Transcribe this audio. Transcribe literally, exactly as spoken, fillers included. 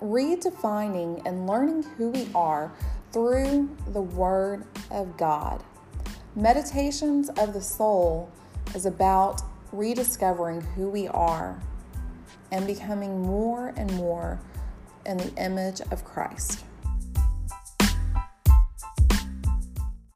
redefining and learning who we are through the Word of God. Meditations of the Soul is about rediscovering who we are and becoming more and more in the image of Christ.